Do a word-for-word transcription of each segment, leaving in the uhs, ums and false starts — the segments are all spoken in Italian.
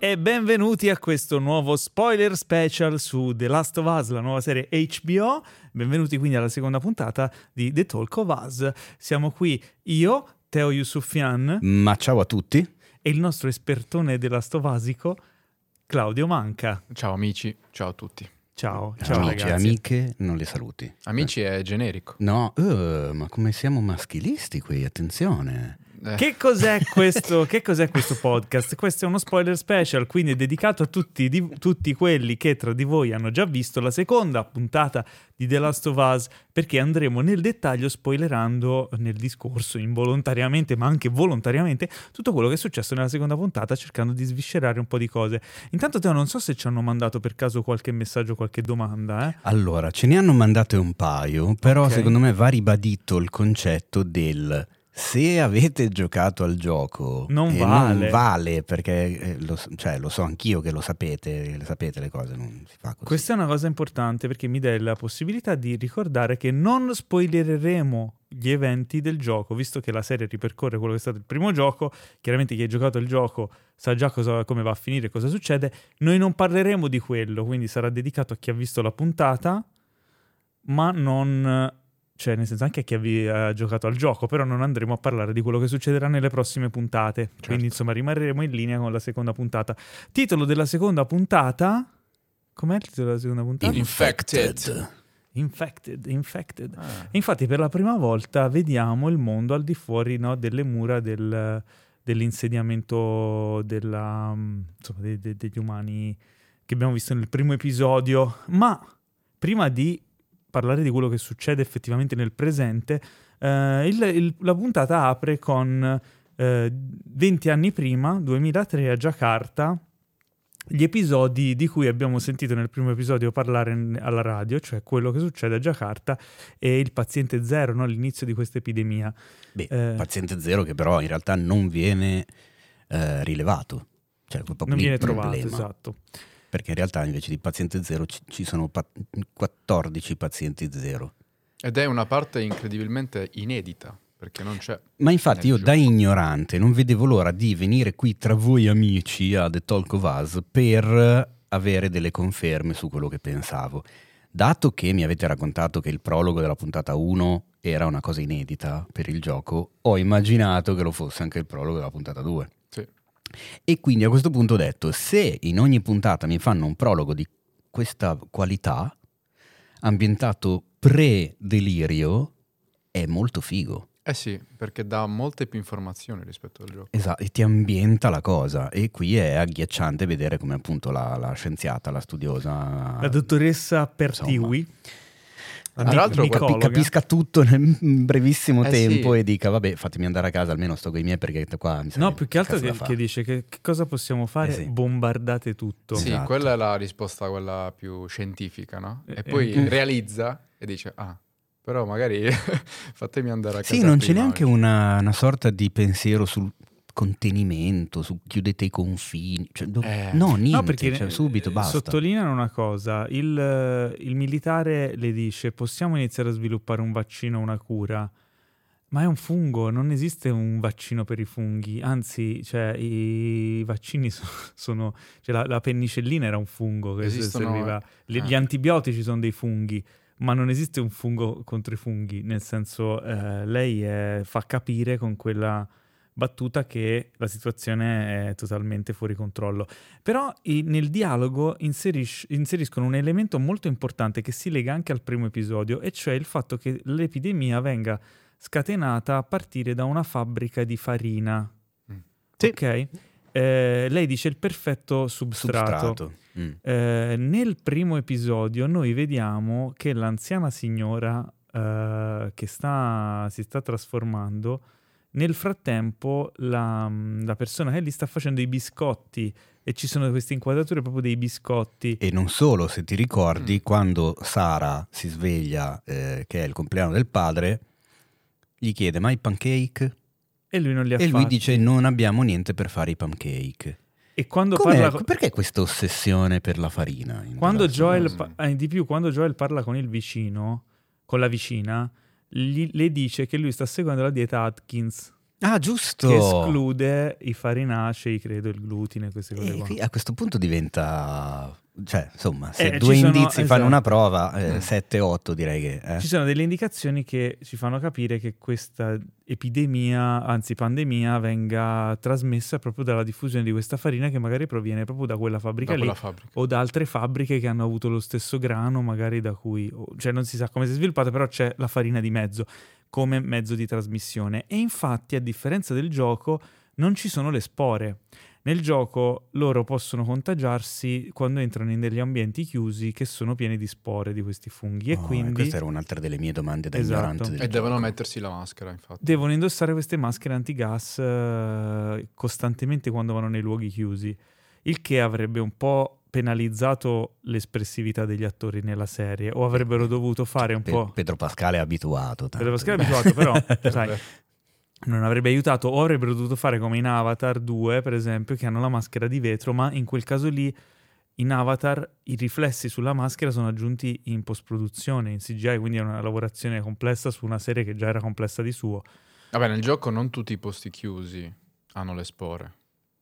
E benvenuti a questo nuovo spoiler special su The Last of Us, la nuova serie H B O. Benvenuti quindi alla seconda puntata di The Talk of Us. Siamo qui io, Theo Youssefian. Ma ciao a tutti. E il nostro espertone dell'astovasico, Claudio Manca. Ciao amici, ciao a tutti. Ciao, ciao amici, ragazzi. Amiche non le saluti. Amici eh. è generico. No, uh, ma come siamo maschilisti qui, attenzione. Eh. Che cos'è questo? Che cos'è questo podcast? Questo è uno spoiler special, quindi è dedicato a tutti, di, tutti quelli che tra di voi hanno già visto la seconda puntata di The Last of Us, perché andremo nel dettaglio spoilerando nel discorso involontariamente, ma anche volontariamente, tutto quello che è successo nella seconda puntata, cercando di sviscerare un po' di cose. Intanto Teo, non so se ci hanno mandato per caso qualche messaggio, qualche domanda, eh? Allora, ce ne hanno mandate un paio, però okay. Secondo me va ribadito il concetto del... se avete giocato al gioco non vale, non vale perché lo, cioè, lo so anch'io che lo sapete, le sapete le cose, non si fa così. Questa è una cosa importante perché mi dà la possibilità di ricordare che non spoilereremo gli eventi del gioco, visto che la serie ripercorre quello che è stato il primo gioco. Chiaramente chi ha giocato il gioco sa già cosa, come va a finire, cosa succede. Noi non parleremo di quello, quindi sarà dedicato a chi ha visto la puntata, ma non... cioè nel senso anche a chi ha giocato al gioco, però non andremo a parlare di quello che succederà nelle prossime puntate. Certo. Quindi insomma rimarremo in linea con la seconda puntata. Titolo della seconda puntata? Com'è il titolo della seconda puntata? Infected. Infected, infected. Ah. Infatti per la prima volta vediamo il mondo al di fuori, no, delle mura del, dell'insediamento della, insomma, de, de, degli umani che abbiamo visto nel primo episodio. Ma prima di parlare di quello che succede effettivamente nel presente, eh, il, il, la puntata apre con eh, venti anni prima, duemilatré, a Jakarta, gli episodi di cui abbiamo sentito nel primo episodio parlare in, alla radio, cioè quello che succede a Jakarta e il paziente zero, no? All'inizio di questa epidemia. Beh, eh, paziente zero che però in realtà non viene eh, rilevato, cioè proprio non viene trovato, esatto. Perché in realtà invece di paziente zero ci sono quattordici pazienti zero. Ed è una parte incredibilmente inedita, perché non c'è... Ma infatti io da ignorante non vedevo l'ora di venire qui tra voi amici a The Talk of Us per avere delle conferme su quello che pensavo. Dato che mi avete raccontato che il prologo della puntata uno era una cosa inedita per il gioco, ho immaginato che lo fosse anche il prologo della puntata due. E quindi a questo punto ho detto, se in ogni puntata mi fanno un prologo di questa qualità ambientato pre-delirio, è molto figo. Eh sì, perché dà molte più informazioni rispetto al gioco. Esatto, e ti ambienta la cosa. E qui è agghiacciante vedere come appunto la, la scienziata, la studiosa, la dottoressa Pertiwi, tra l'altro capi, capisca tutto nel brevissimo eh tempo, sì. E dica vabbè, fatemi andare a casa, almeno sto con i miei perché qua mi sa no che, più che altro che, che dice che, che cosa possiamo fare, eh sì. Bombardate tutto, sì, esatto. Quella è la risposta, quella più scientifica, no? E eh, poi eh. realizza e dice ah però magari fatemi andare a casa, sì, non prima, c'è neanche una, una sorta di pensiero sul contenimento, su chiudete i confini, cioè, do... eh. no niente, no, perché cioè, subito basta. Sottolineano una cosa, il, il militare le dice possiamo iniziare a sviluppare un vaccino, una cura, ma è un fungo, non esiste un vaccino per i funghi, anzi cioè, i vaccini sono, sono cioè, la, la pennicellina era un fungo che esistono... serviva, gli, ah. gli antibiotici sono dei funghi, ma non esiste un fungo contro i funghi, nel senso eh, lei è, fa capire con quella battuta che la situazione è totalmente fuori controllo. Però i, nel dialogo inseris, inseriscono un elemento molto importante che si lega anche al primo episodio, e cioè il fatto che l'epidemia venga scatenata a partire da una fabbrica di farina. Mm. Ok? Sì. Eh, lei dice il perfetto substrato. substrato. Mm. Eh, nel primo episodio noi vediamo che l'anziana signora eh, che sta, si sta trasformando, nel frattempo la, la persona che lì sta facendo i biscotti, e ci sono queste inquadrature proprio dei biscotti. E non solo, se ti ricordi, mm. quando Sara si sveglia, eh, che è il compleanno del padre, gli chiede ma i pancake? E lui non li ha fatti. E lui dice non abbiamo niente per fare i pancake. E quando parla... Perché questa ossessione per la farina? Quando Joel pa- eh, di più, quando Joel parla con il vicino, con la vicina, Gli, le dice che lui sta seguendo la dieta Atkins, Ah, giusto! Che esclude i farinacei, credo, il glutine, queste cose qua. E qui a questo punto diventa... Cioè, insomma, se eh, due sono, indizi esatto. fanno una prova, sette otto eh, direi che... Eh. Ci sono delle indicazioni che ci fanno capire che questa epidemia, anzi pandemia, venga trasmessa proprio dalla diffusione di questa farina che magari proviene proprio da quella fabbrica da lì, quella fabbrica. O da altre fabbriche che hanno avuto lo stesso grano, magari da cui... Cioè, non si sa come si è sviluppata, però c'è la farina di mezzo come mezzo di trasmissione. E infatti, a differenza del gioco, non ci sono le spore. Nel gioco loro possono contagiarsi quando entrano in degli ambienti chiusi che sono pieni di spore di questi funghi. Oh, e quindi... Questa era un'altra delle mie domande da esatto. ignorante. E devono gioco. mettersi la maschera, infatti. Devono indossare queste maschere antigas eh, costantemente quando vanno nei luoghi chiusi, il che avrebbe un po' penalizzato l'espressività degli attori nella serie, o avrebbero dovuto fare un Pe- po'... Pedro Pascal è abituato. Tanto. Pedro Pascal è abituato, però... sai, non avrebbe aiutato, o avrebbero dovuto fare come in Avatar due, per esempio, che hanno la maschera di vetro, ma in quel caso lì, in Avatar, i riflessi sulla maschera sono aggiunti in post-produzione, in C G I, quindi è una lavorazione complessa su una serie che già era complessa di suo. Vabbè, nel gioco non tutti i posti chiusi hanno le spore,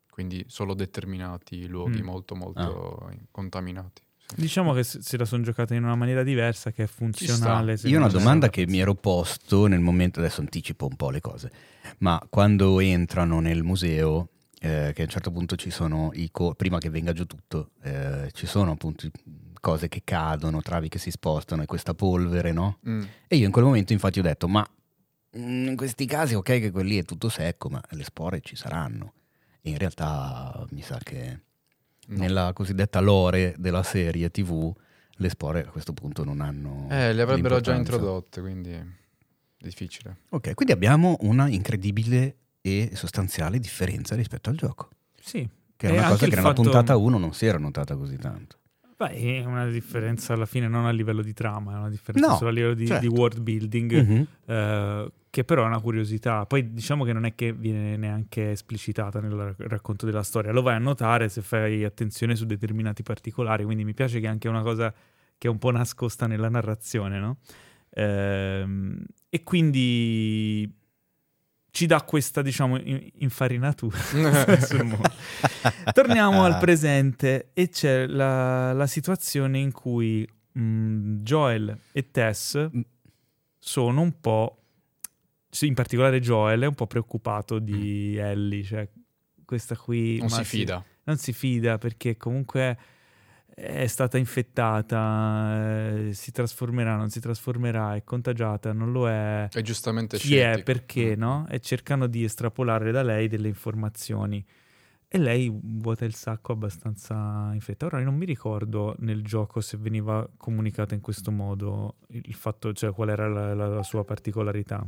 quindi solo determinati luoghi mm. molto molto ah. contaminati. Diciamo che se la sono giocata in una maniera diversa, che è funzionale. Io una domanda che mi ero posto nel momento, adesso anticipo un po' le cose, ma quando entrano nel museo, eh, che a un certo punto ci sono i co- prima che venga giù tutto, eh, ci sono appunto cose che cadono, travi che si spostano e questa polvere, no? Mm. E io in quel momento infatti ho detto, ma in questi casi ok che quelli è tutto secco, ma le spore ci saranno. E in realtà mi sa che... No. Nella cosiddetta lore della serie tivù le spore a questo punto non hanno eh, le avrebbero già introdotte, quindi è difficile. Ok, quindi abbiamo una incredibile e sostanziale differenza rispetto al gioco. Sì. Che è una cosa che nella fatto... puntata uno non si era notata così tanto. Beh, è una differenza alla fine non a livello di trama, è una differenza no, solo a livello di, certo. di world building, mm-hmm. eh, che però è una curiosità. Poi diciamo che non è che viene neanche esplicitata nel racconto della storia, lo vai a notare se fai attenzione su determinati particolari, quindi mi piace che è anche una cosa che è un po' nascosta nella narrazione, no? Eh, e quindi ci dà questa, diciamo, infarinatura sul mondo. Torniamo al presente e c'è la, la situazione in cui mh, Joel e Tess sono un po', in particolare Joel è un po' preoccupato di Ellie, cioè questa qui... Non si fida. Si, non si fida perché comunque è stata infettata, eh, si trasformerà, non si trasformerà, è contagiata, non lo è, è giustamente chi scettico. È, perché, no? E cercano di estrapolare da lei delle informazioni e lei vuota il sacco abbastanza in fretta. Ora non mi ricordo nel gioco se veniva comunicata in questo modo il fatto, cioè qual era la, la, la sua particolarità.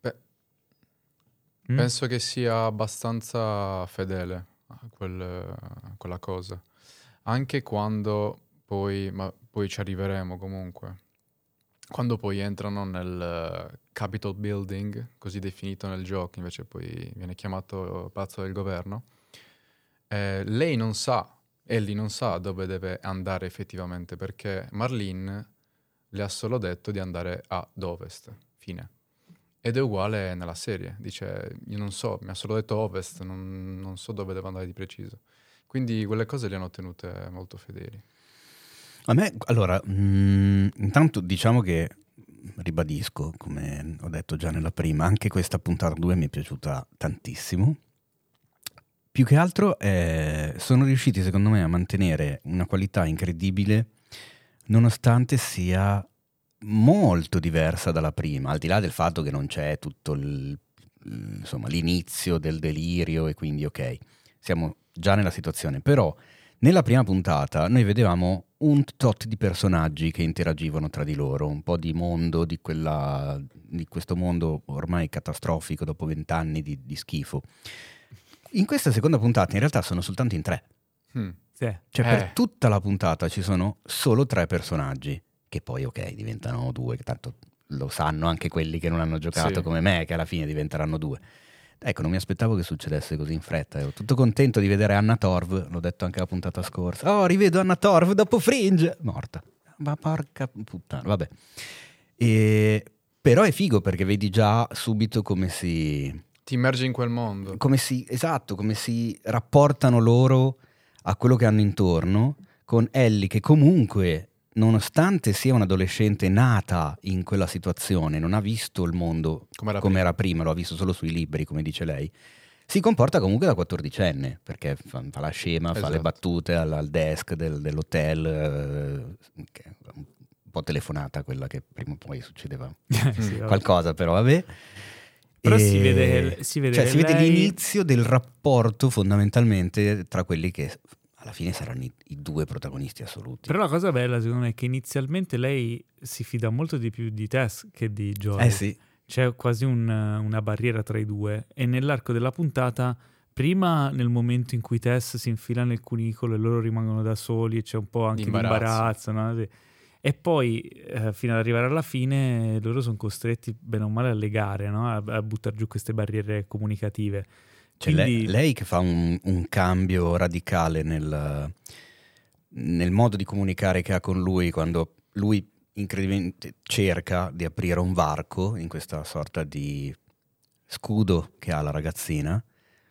Beh, mm? penso che sia abbastanza fedele a quel, a quella cosa. Anche quando poi, ma poi ci arriveremo comunque, quando poi entrano nel Capitol Building, così definito nel gioco, invece poi viene chiamato Palazzo del Governo, eh, lei non sa, Ellie non sa dove deve andare effettivamente, perché Marlene le ha solo detto di andare ad ovest, fine. Ed è uguale nella serie, dice, io non so, mi ha solo detto ovest, non, non so dove devo andare di preciso. Quindi quelle cose le hanno tenute molto fedeli. A me, allora, mh, intanto diciamo che ribadisco, come ho detto già nella prima, anche questa puntata due mi è piaciuta tantissimo. Più che altro eh, sono riusciti, secondo me, a mantenere una qualità incredibile, nonostante sia molto diversa dalla prima, al di là del fatto che non c'è tutto il, insomma, l'inizio del delirio e quindi ok, siamo... già nella situazione, però nella prima puntata noi vedevamo un tot di personaggi che interagivano tra di loro, un po' di mondo, di, quella, di questo mondo ormai catastrofico dopo vent'anni di, di schifo. In questa seconda puntata in realtà sono soltanto in tre. Mm, sì. Cioè eh. per tutta la puntata ci sono solo tre personaggi, che poi ok diventano due, che tanto lo sanno anche quelli che non hanno giocato sì. come me, che alla fine diventeranno due. Ecco, non mi aspettavo che succedesse così in fretta. Ero tutto contento di vedere Anna Torv, l'ho detto anche la puntata scorsa. Oh, rivedo Anna Torv dopo Fringe! Morta. Ma porca puttana, vabbè. E... Però è figo perché vedi già subito come si ti immergi in quel mondo, come si, esatto, come si rapportano loro a quello che hanno intorno, con Ellie che comunque, nonostante sia un'adolescente nata in quella situazione, non ha visto il mondo com'era come prima. era prima, lo ha visto solo sui libri, come dice lei, si comporta comunque da quattordicenne, perché fa, fa la scema, esatto. fa le battute al, al desk del, dell'hotel, eh, che è un po' telefonata quella che prima o poi succedeva sì, qualcosa, però vabbè. Però si vede, si vede, cioè, si vede lei... l'inizio del rapporto fondamentalmente tra quelli che alla fine saranno i, i due protagonisti assoluti. Però la cosa bella secondo me è che inizialmente lei si fida molto di più di Tess che di Joel. Eh sì. C'è quasi un, una barriera tra i due, e nell'arco della puntata, prima nel momento in cui Tess si infila nel cunicolo e loro rimangono da soli e c'è un po' anche l'imbarazzo, no? Sì. E poi, eh, fino ad arrivare alla fine, loro sono costretti bene o male a legare, no? a, a buttare giù queste barriere comunicative. Cioè, Quindi... lei, lei che fa un, un cambio radicale nel, nel modo di comunicare che ha con lui, quando lui incredibilmente cerca di aprire un varco in questa sorta di scudo che ha la ragazzina,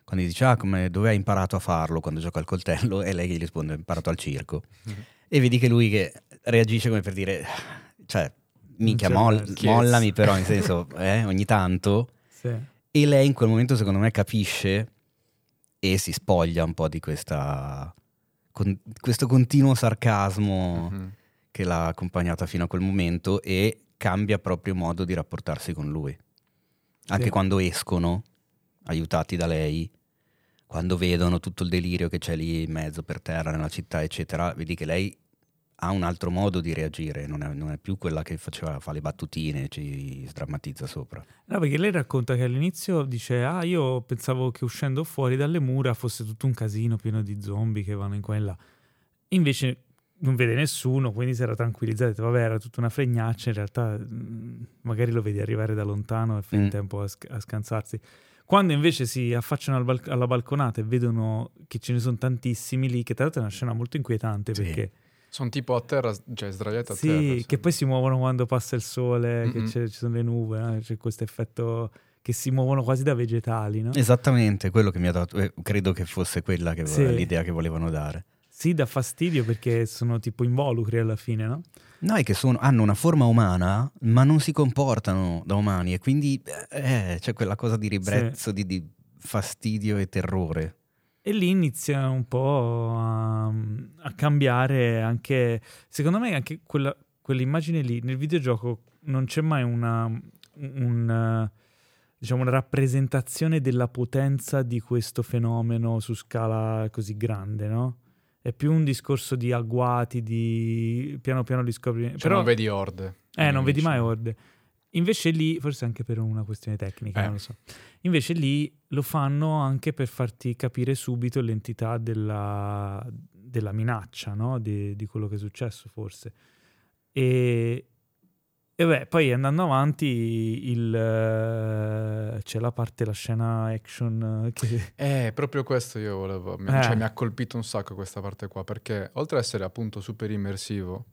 quando gli dice ah, come, dove hai imparato a farlo, quando gioca al coltello, e lei gli risponde ho imparato al circo. Mm-hmm. E vedi che lui che reagisce come per dire, cioè, minchia, mol- mollami però, in senso, eh, ogni tanto. Sì. E lei in quel momento, secondo me, capisce e si spoglia un po' di questa con, questo continuo sarcasmo mm-hmm. che l'ha accompagnata fino a quel momento, e cambia proprio modo di rapportarsi con lui. Anche sì. quando escono, aiutati da lei, quando vedono tutto il delirio che c'è lì in mezzo per terra, nella città, eccetera, vedi che lei... ha un altro modo di reagire, non è, non è più quella che faceva, fa le battutine, ci sdrammatizza sopra. No, perché lei racconta che all'inizio dice ah, io pensavo che uscendo fuori dalle mura fosse tutto un casino pieno di zombie che vanno in qua e in là, invece non vede nessuno, quindi si era tranquillizzata, vabbè, era tutta una fregnaccia, in realtà mh, magari lo vedi arrivare da lontano e fa in mm. tempo a, sc- a scansarsi. Quando invece si affacciano al bal- alla balconata e vedono che ce ne sono tantissimi lì, che tra l'altro è una scena molto inquietante, sì. perché sono tipo a terra, cioè sdraiati a sì, terra. Sì, che poi si muovono quando passa il sole, mm-hmm. che ci sono le nuvole, no? C'è questo effetto che si muovono quasi da vegetali, no? Esattamente, quello che mi ha dato, eh, credo che fosse quella che sì. l'idea che volevano dare. Sì, dà fastidio perché sono tipo involucri alla fine, no? No, è che sono, hanno una forma umana, ma non si comportano da umani, e quindi eh, c'è quella cosa di ribrezzo, sì. di, di fastidio e terrore. E lì inizia un po' a, a cambiare anche, secondo me, anche quella, quell'immagine lì. Nel videogioco non c'è mai una, un, diciamo, una rappresentazione della potenza di questo fenomeno su scala così grande, no? È più un discorso di agguati, di piano piano di scoprire. Cioè non vedi orde. Eh, non vedi mai orde. Invece lì, forse anche per una questione tecnica, eh. non lo so. Invece lì lo fanno anche per farti capire subito l'entità della, della minaccia, no? Di, di quello che è successo, forse. E, e beh, poi andando avanti, il, uh, c'è la parte, la scena action. Che... Eh, proprio questo io volevo. Mi, eh. cioè, mi ha colpito un sacco questa parte qua, perché oltre ad essere appunto super immersivo,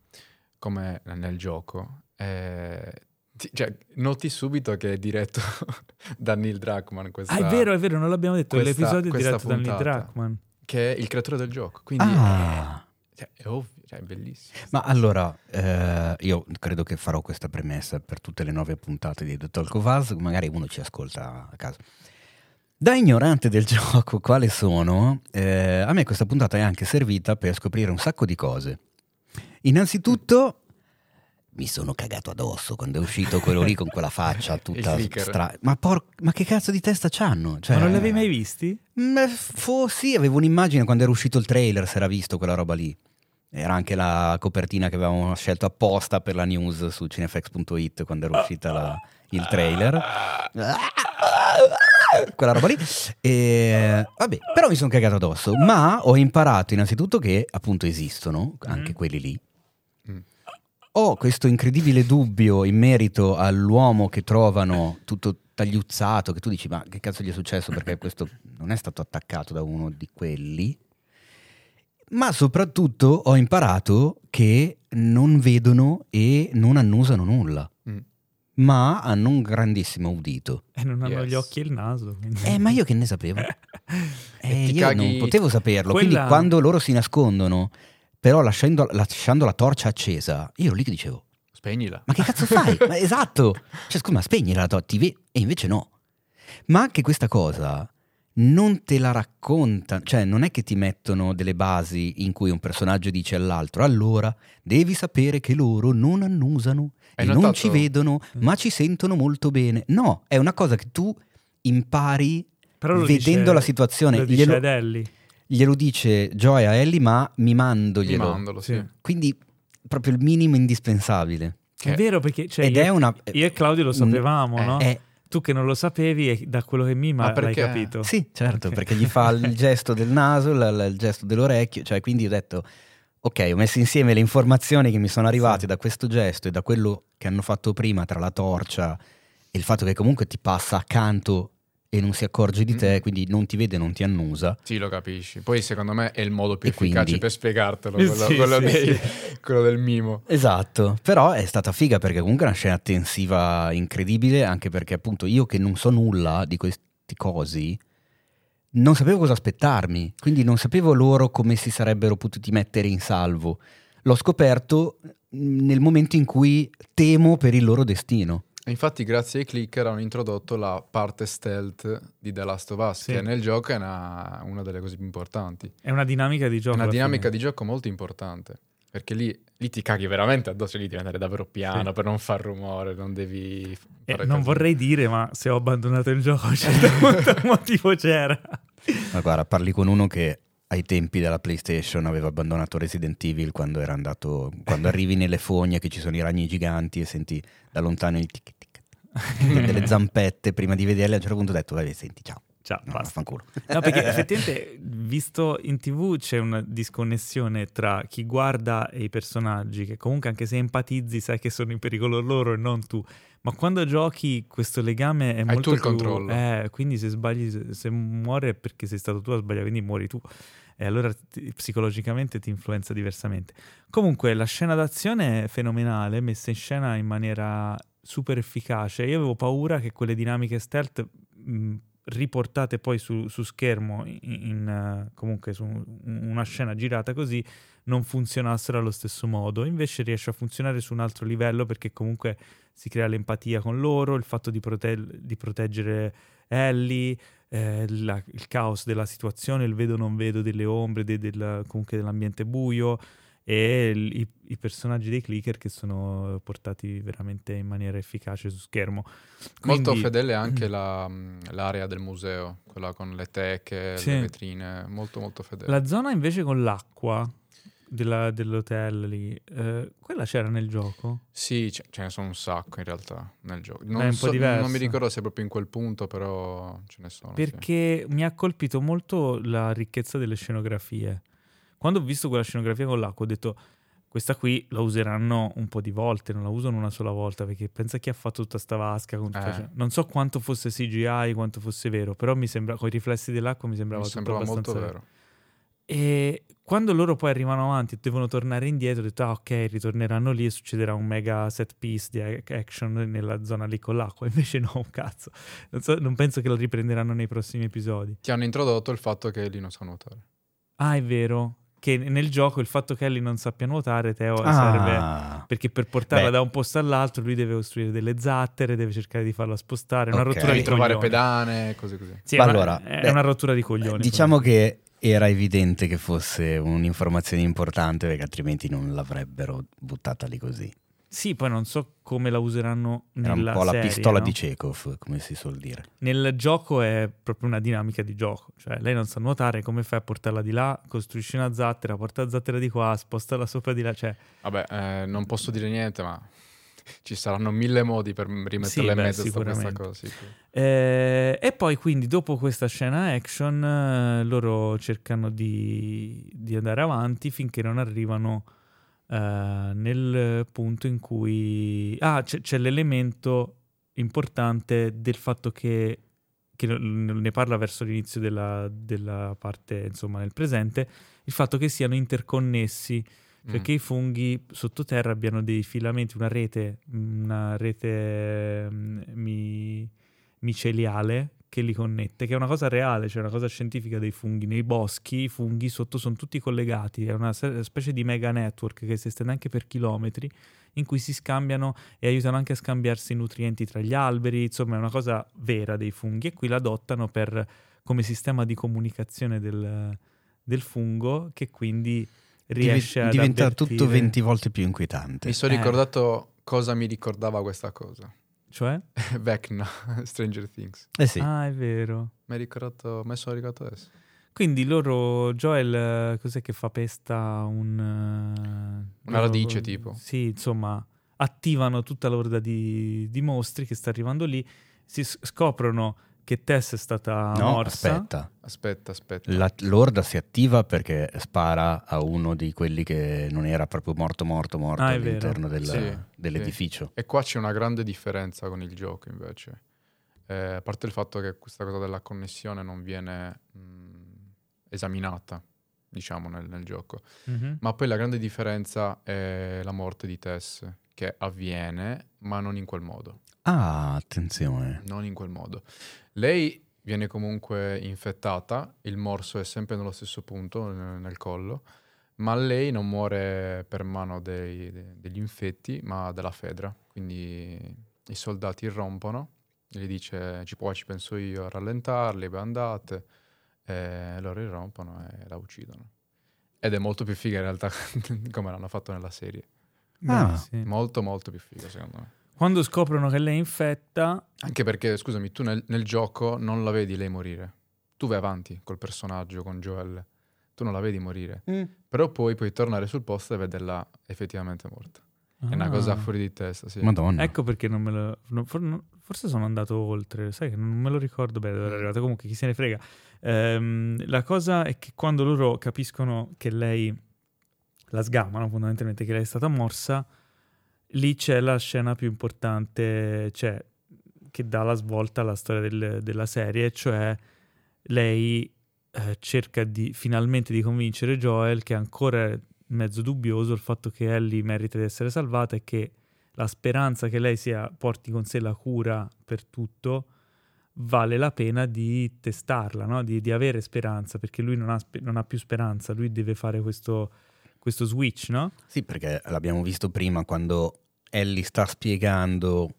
come nel gioco, eh, cioè, noti subito che è diretto da Neil Druckmann questa, ah, è vero, è vero, non l'abbiamo detto, questa, l'episodio è diretto da Neil Druckmann, che è il creatore del gioco, quindi ah. è, cioè, è ovvio, cioè, è bellissimo. Ma allora, eh, io credo che farò questa premessa per tutte le nuove puntate di The Talk of Us, magari uno ci ascolta a caso. Da ignorante del gioco quale sono, eh, a me questa puntata è anche servita per scoprire un sacco di cose. Innanzitutto mi sono cagato addosso quando è uscito quello lì con quella faccia tutta stra... ma, por... ma che cazzo di testa c'hanno? Cioè... Ma non li avevi mai visti? Mm, fo... Sì, avevo un'immagine quando era uscito il trailer, si era visto quella roba lì. Era anche la copertina che avevamo scelto apposta per la news su Cinefax punto it quando era uscita la... il trailer. Quella roba lì. E... Vabbè, però mi sono cagato addosso. Ma ho imparato innanzitutto che appunto esistono anche mm. quelli lì. Mm. Ho questo incredibile dubbio in merito all'uomo che trovano tutto tagliuzzato, che tu dici ma che cazzo gli è successo, perché questo non è stato attaccato da uno di quelli. Ma soprattutto ho imparato che non vedono e non annusano nulla. Mm. ma hanno un grandissimo udito. E non hanno yes. gli occhi e il naso. Quindi... Eh, ma io che ne sapevo? eh, io caghi... non potevo saperlo. Quella... Quindi quando loro si nascondono, però lasciando, lasciando la torcia accesa, io lì che dicevo... Spegnila. Ma che cazzo fai? ma esatto. Cioè, scusa, ma spegnila la torcia. Ve... E invece no. Ma anche questa cosa... non te la raccontano, cioè non è che ti mettono delle basi in cui un personaggio dice all'altro allora devi sapere che loro non annusano Hai e notato? non ci vedono ma ci sentono molto bene. No, è una cosa che tu impari vedendo dice, la situazione. Lo dice glielo, ad Ellie. Glielo dice Joy a Ellie ma mimandoglielo. Mimandolo, sì. Quindi proprio il minimo indispensabile. Che è vero perché cioè, ed io, è una, io e Claudio lo sapevamo, un, no? È, Tu che non lo sapevi e da quello che mima ah, l'hai capito. Sì, certo, okay. Perché gli fa il gesto del naso, il, il gesto dell'orecchio, cioè quindi ho detto ok, ho messo insieme le informazioni che mi sono arrivate sì. da questo gesto e da quello che hanno fatto prima tra la torcia e il fatto che comunque ti passa accanto e non si accorge di te, quindi non ti vede, non ti annusa. Sì, lo capisci. Poi secondo me è il modo più e efficace quindi... per spiegartelo, quello, sì, quello, sì, dei, sì. quello del mimo. Esatto, però è stata figa perché comunque è una scena tensiva incredibile, anche perché appunto io che non so nulla di questi cosi, non sapevo cosa aspettarmi, quindi non sapevo loro come si sarebbero potuti mettere in salvo. L'ho scoperto nel momento in cui temo per il loro destino. Infatti grazie ai clicker hanno introdotto la parte stealth di The Last of Us sì. che nel gioco è una, una delle cose più importanti. È una dinamica di gioco. È una dinamica fine. di gioco molto importante perché lì, lì ti caghi veramente addosso, lì devi andare davvero piano sì. per non far rumore, non devi... Eh, non vorrei dire ma se ho abbandonato il gioco certo un motivo c'era. Ma guarda, parli con uno che... ai tempi della PlayStation aveva abbandonato Resident Evil quando era andato quando arrivi nelle fogne che ci sono i ragni giganti e senti da lontano il tic tic, tic delle zampette prima di vederle, a un certo punto ho detto vabbè senti ciao ciao no, vaffanculo. No, perché effettivamente visto in TV c'è una disconnessione tra chi guarda e i personaggi che comunque anche se empatizzi sai che sono in pericolo loro e non tu, ma quando giochi questo legame è Hai molto tu il più, controllo eh, quindi se sbagli se, se muore è perché sei stato tu a sbagliare, quindi muori tu e allora ti, psicologicamente ti influenza diversamente. Comunque la scena d'azione è fenomenale, messa in scena in maniera super efficace. Io avevo paura che quelle dinamiche stealth mh, riportate poi su, su schermo in, in, uh, comunque su una scena girata così non funzionassero allo stesso modo, invece riesce a funzionare su un altro livello perché comunque si crea l'empatia con loro, il fatto di, prote- di proteggere Ellie, eh, la, il caos della situazione, il vedo non vedo delle ombre, de, del, comunque dell'ambiente buio e il, i, i personaggi dei clicker che sono portati veramente in maniera efficace su schermo. Quindi... Molto fedele anche la, l'area del museo, quella con le teche, sì. le vetrine, molto molto fedele. La zona invece con l'acqua della, dell'hotel lì, eh, quella c'era nel gioco? Sì, ce, ce ne sono un sacco in realtà nel gioco. Non, È un so, po' diverso. Non mi ricordo se è proprio in quel punto, però ce ne sono. Perché sì. mi ha colpito molto la ricchezza delle scenografie. Quando ho visto quella scenografia con l'acqua ho detto questa qui la useranno un po' di volte, non la usano una sola volta perché pensa chi ha fatto tutta sta vasca. Con tutta eh. la... Non so quanto fosse C G I, quanto fosse vero, però mi sembra con i riflessi dell'acqua mi sembrava, mi tutto sembrava abbastanza molto vero. vero. E quando loro poi arrivano avanti e devono tornare indietro, ho detto ah ok, ritorneranno lì e succederà un mega set piece di action nella zona lì con l'acqua, invece no, cazzo, non, so, non penso che lo riprenderanno nei prossimi episodi. Ti hanno introdotto il fatto che lì non sa nuotare. Ah, è vero, che nel gioco il fatto che Ellie non sappia nuotare, Theo, ah. serve perché per portarla Beh. da un posto all'altro lui deve costruire delle zattere, deve cercare di farla spostare, è una okay. rottura di trovare coglioni. pedane, cose così. Sì, Ma è, allora, una, è beh, una rottura di coglioni. Diciamo quindi. che era evidente che fosse un'informazione importante perché altrimenti non l'avrebbero buttata lì così. Sì, poi non so come la useranno nella serie. Era un po' serie, la pistola no? di Chekhov, come si suol dire. Nel gioco è proprio una dinamica di gioco. Cioè, lei non sa nuotare, come fai a portarla di là? Costruisci una zattera, porta la zattera di qua, spostala sopra di là. Cioè... Vabbè, eh, non posso dire niente, ma ci saranno mille modi per rimetterla sì, in beh, mezzo a questa cosa. Sì, sì. Eh, e poi quindi dopo questa scena action loro cercano di, di andare avanti finché non arrivano... Uh, nel punto in cui ah, c'è, c'è l'elemento importante del fatto che, che ne parla verso l'inizio della, della parte insomma nel presente, il fatto che siano interconnessi cioè mm. che i funghi sottoterra abbiano dei filamenti, una rete, una rete mi, miceliale che li connette, che è una cosa reale, cioè una cosa scientifica dei funghi. Nei boschi i funghi sotto sono tutti collegati, è una specie di mega network che si estende anche per chilometri, in cui si scambiano e aiutano anche a scambiarsi nutrienti tra gli alberi, insomma è una cosa vera dei funghi, e qui l'adottano per, come sistema di comunicazione del, del fungo, che quindi riesce Div- diventa ad avvertire... tutto venti volte più inquietante. Mi sono eh. ricordato cosa mi ricordava questa cosa. Cioè? Vecna, Stranger Things. Eh sì. Ah, è vero. Mi ricordato, me sono ricordato adesso. Quindi loro, Joel, cos'è che fa pesta? Un, Una loro, radice tipo. Sì, insomma, attivano tutta l'orda di, di mostri che sta arrivando lì, si scoprono che Tess è stata no, morsa. Aspetta, aspetta, aspetta. La, l'orda si attiva perché spara a uno di quelli che non era proprio morto, morto, morto ah, all'interno del, sì, dell'edificio. Sì. E qua c'è una grande differenza con il gioco, invece. Eh, a parte il fatto che questa cosa della connessione non viene mh, esaminata, diciamo, nel, nel gioco. Mm-hmm. Ma poi la grande differenza è la morte di Tess, che avviene, ma non in quel modo. Ah, attenzione. Non in quel modo. Lei viene comunque infettata, il morso è sempre nello stesso punto, nel collo, ma lei non muore per mano dei, degli infetti, ma della FEDRA. Quindi i soldati irrompono, gli dice ci, può, ci penso io a rallentarli, beh andate, e loro irrompono e la uccidono. Ed è molto più figa in realtà come l'hanno fatto nella serie. Ah, sì. Molto molto più figa secondo me. Quando scoprono che lei è infetta... Anche perché, scusami, tu nel, nel gioco non la vedi lei morire. Tu vai avanti col personaggio, con Joel. Tu non la vedi morire. Mm. Però poi puoi tornare sul posto e vederla effettivamente morta. Ah. È una cosa fuori di testa, sì. Madonna. Ecco perché non me lo... Non, for, non, forse sono andato oltre. Sai che non me lo ricordo bene dove era arrivato. Comunque, chi se ne frega. Ehm, la cosa è che quando loro capiscono che lei... La sgamano, fondamentalmente, che lei è stata morsa... Lì c'è la scena più importante, cioè che dà la svolta alla storia del, della serie, cioè lei eh, cerca di finalmente di convincere Joel, che ancora è mezzo dubbioso, il fatto che Ellie merita di essere salvata e che la speranza che lei sia, porti con sé la cura per tutto, vale la pena di testarla, no? di, di avere speranza, perché lui non ha, non ha più speranza, lui deve fare questo... questo switch, no? Sì, perché l'abbiamo visto prima quando Ellie sta spiegando,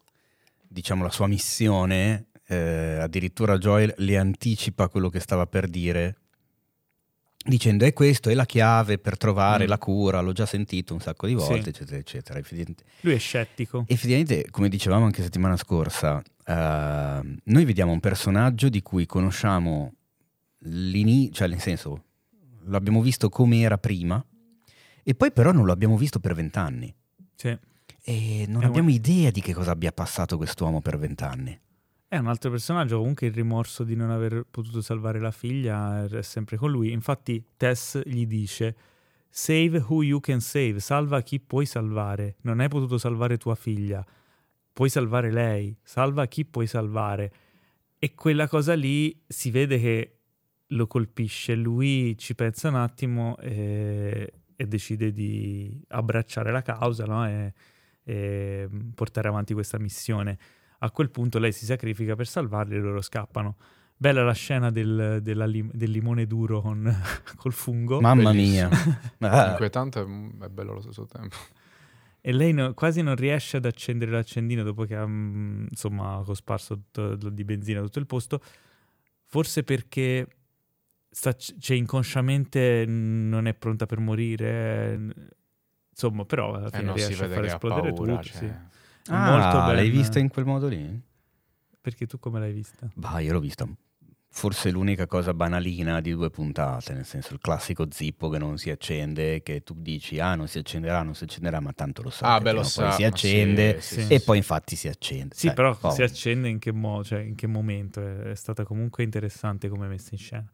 diciamo, la sua missione, eh, addirittura Joel le anticipa quello che stava per dire, dicendo è questo, è la chiave per trovare mm. la cura, l'ho già sentito un sacco di volte, sì. eccetera, eccetera. Lui è scettico. Effettivamente, come dicevamo anche settimana scorsa, eh, noi vediamo un personaggio di cui conosciamo l'inizio, cioè nel senso, l'abbiamo visto come era prima, e poi però non lo abbiamo visto per vent'anni. Sì. E non è abbiamo un... idea di che cosa abbia passato quest'uomo per vent'anni. È un altro personaggio, comunque il rimorso di non aver potuto salvare la figlia è sempre con lui. Infatti Tess gli dice save who you can save, salva chi puoi salvare. Non hai potuto salvare tua figlia, puoi salvare lei, salva chi puoi salvare. E quella cosa lì si vede che lo colpisce. Lui ci pensa un attimo e... e decide di abbracciare la causa, no? e, e portare avanti questa missione. A quel punto lei si sacrifica per salvarli e loro scappano. Bella la scena del, della lim- del limone duro con, col fungo. Mamma Bellissimo. mia. Inquietante è bello allo stesso tempo. E lei no, quasi non riesce ad accendere l'accendino dopo che ha insomma cosparso tutto, di benzina tutto il posto, forse perché... Sta, cioè inconsciamente non è pronta per morire, insomma, però alla fine eh no, riesce a far esplodere paura, tutto. Cioè... Sì. Ah, molto bella. L'hai vista in quel modo lì? Perché tu come l'hai vista? Bah, io l'ho vista forse l'unica cosa banalina di due puntate, nel senso il classico zippo che non si accende, che tu dici ah non si accenderà, non si accenderà, ma tanto lo sa. Ah, beh, lo sa, poi si accende sì, sì, e sì, poi sì. infatti si accende. Sì, Sai, però oh. si accende in che, mo- cioè, in che momento? È, è stata comunque interessante come messa in scena.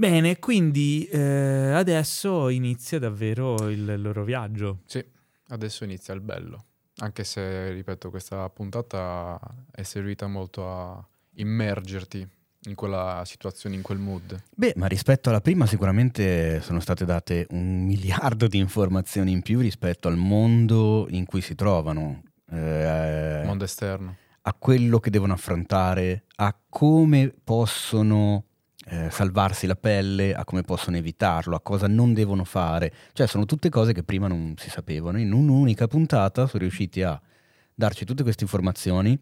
Bene, quindi eh, adesso inizia davvero il loro viaggio. Sì, adesso inizia il bello. Anche se, ripeto, questa puntata è servita molto a immergerti in quella situazione, in quel mood? Beh, ma rispetto alla prima sicuramente sono state date un miliardo di informazioni in più rispetto al mondo in cui si trovano, eh, mondo esterno, a quello che devono affrontare, a come possono eh, salvarsi la pelle, a come possono evitarlo, a cosa non devono fare. Cioè sono tutte cose che prima non si sapevano. In un'unica puntata sono riusciti a darci tutte queste informazioni,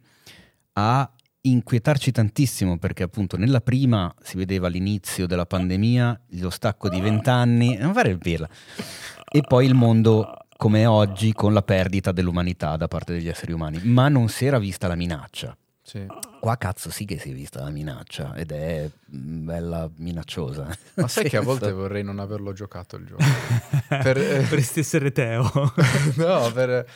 a inquietarci tantissimo, perché appunto nella prima si vedeva l'inizio della pandemia, lo stacco di vent'anni, non fare il pirla, e poi il mondo come è oggi con la perdita dell'umanità da parte degli esseri umani, ma non si era vista la minaccia. Sì. Qua cazzo sì che si è vista la minaccia, ed è bella minacciosa. Ma sai che a volte vorrei non averlo giocato il gioco. Per... Potresti essere Teo. No, per...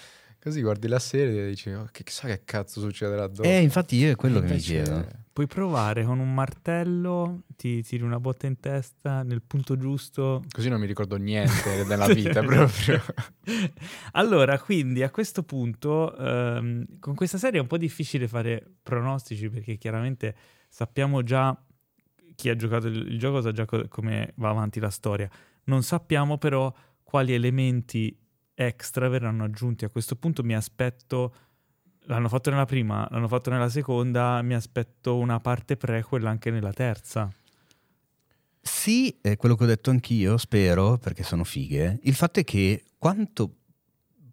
così guardi la serie e dici, oh, che sa che cazzo succederà dopo. Eh, infatti io è quello che mi chiedo. Puoi provare con un martello, ti tiri una botta in testa nel punto giusto. Così non mi ricordo niente della vita proprio. Allora, quindi a questo punto, ehm, con questa serie è un po' difficile fare pronostici, perché chiaramente sappiamo già chi ha giocato il, il gioco, sa già co- come va avanti la storia. Non sappiamo però quali elementi extra verranno aggiunti. A questo punto mi aspetto, l'hanno fatto nella prima, l'hanno fatto nella seconda, mi aspetto una parte prequel anche nella terza. Sì, è quello che ho detto anch'io, spero, perché sono fighe. Il fatto è che quanto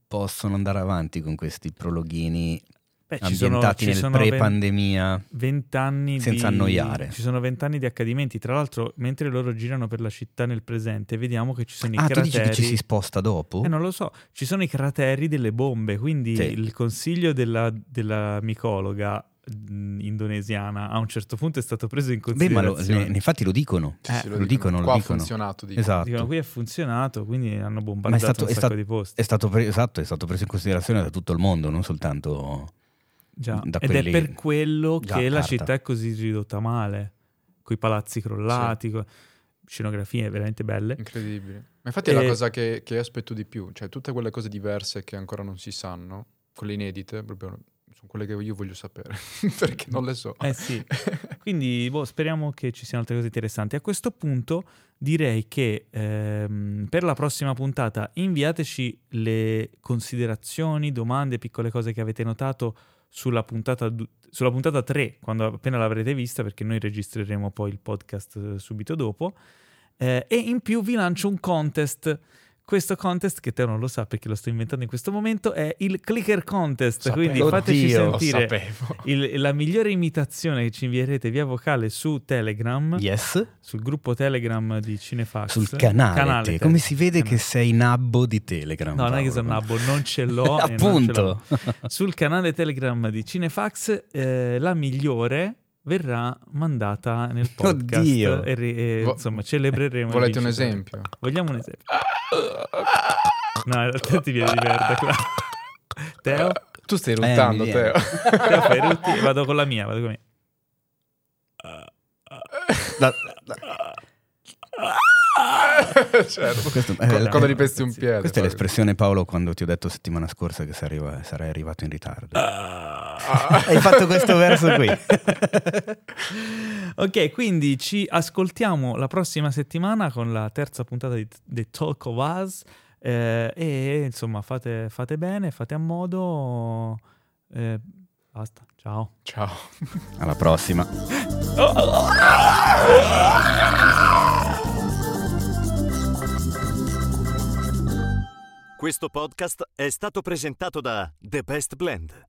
possono andare avanti con questi prologhini? Beh, ambientati ci sono, nel ci sono pre-pandemia, vent'anni senza di, annoiare. Ci sono vent'anni di accadimenti. Tra l'altro, mentre loro girano per la città nel presente, vediamo che ci sono ah, i crateri. Ah, tu dici che ci si sposta dopo? Eh, non lo so. Ci sono i crateri delle bombe, quindi sì. Il consiglio della, della micologa indonesiana a un certo punto è stato preso in considerazione. Beh, ma lo, ne, infatti lo dicono. Eh, sì, lo, lo dicono, dicono. Qua lo dicono. Ha funzionato. Dicono. Esatto. Dicono qui ha funzionato, quindi hanno bombardato è stato, un è sacco stato, di posti. È stato pre- esatto, è stato preso in considerazione da tutto il mondo, non soltanto... Già. Ed quelli... è per quello Già, che la carta. Città è così ridotta male, coi palazzi crollati, sì. co... scenografie veramente belle, incredibili. Ma infatti e... è la cosa che, che aspetto di più, cioè tutte quelle cose diverse che ancora non si sanno, quelle inedite, proprio sono quelle che io voglio sapere perché non le so. Eh sì. Quindi boh, speriamo che ci siano altre cose interessanti. A questo punto direi che ehm, per la prossima puntata inviateci le considerazioni, domande, piccole cose che avete notato sulla puntata, sulla puntata tre, quando appena l'avrete vista, perché noi registreremo poi il podcast subito dopo, eh, e in più vi lancio un contest. Questo contest, che te non lo sa perché lo sto inventando in questo momento, è il clicker contest. Sapevo, quindi fateci oddio, sentire il, la migliore imitazione che ci invierete via vocale su Telegram, yes, sul gruppo Telegram di Cinefax, sul canale, canale te. Te. Come si vede canale. Che sei nabbo di Telegram. No, Paolo. Non è che sono nabbo, non ce l'ho. Appunto. Ce l'ho. Sul canale Telegram di Cinefax eh, la migliore verrà mandata nel podcast. Oddio. E, e insomma celebreremo. Volete un esempio? Vogliamo un esempio? No, in realtà ti viene di merda qua. Teo? Tu stai ruttando, eh, Teo. Teo fai rutti. Vado con la mia, vado con la mia. Da, da. Certo. Questo, eh, quando ripesti un piede. Questa è l'espressione, Paolo, quando ti ho detto settimana scorsa che sarei, sarei arrivato in ritardo. Ah. Hai fatto questo verso qui. Ok, quindi ci ascoltiamo la prossima settimana con la terza puntata di The Talk of Us. Eh, e insomma, fate, fate bene, fate a modo. Eh, basta. Ciao. Ciao. Alla prossima. Questo podcast è stato presentato da The Best Blend.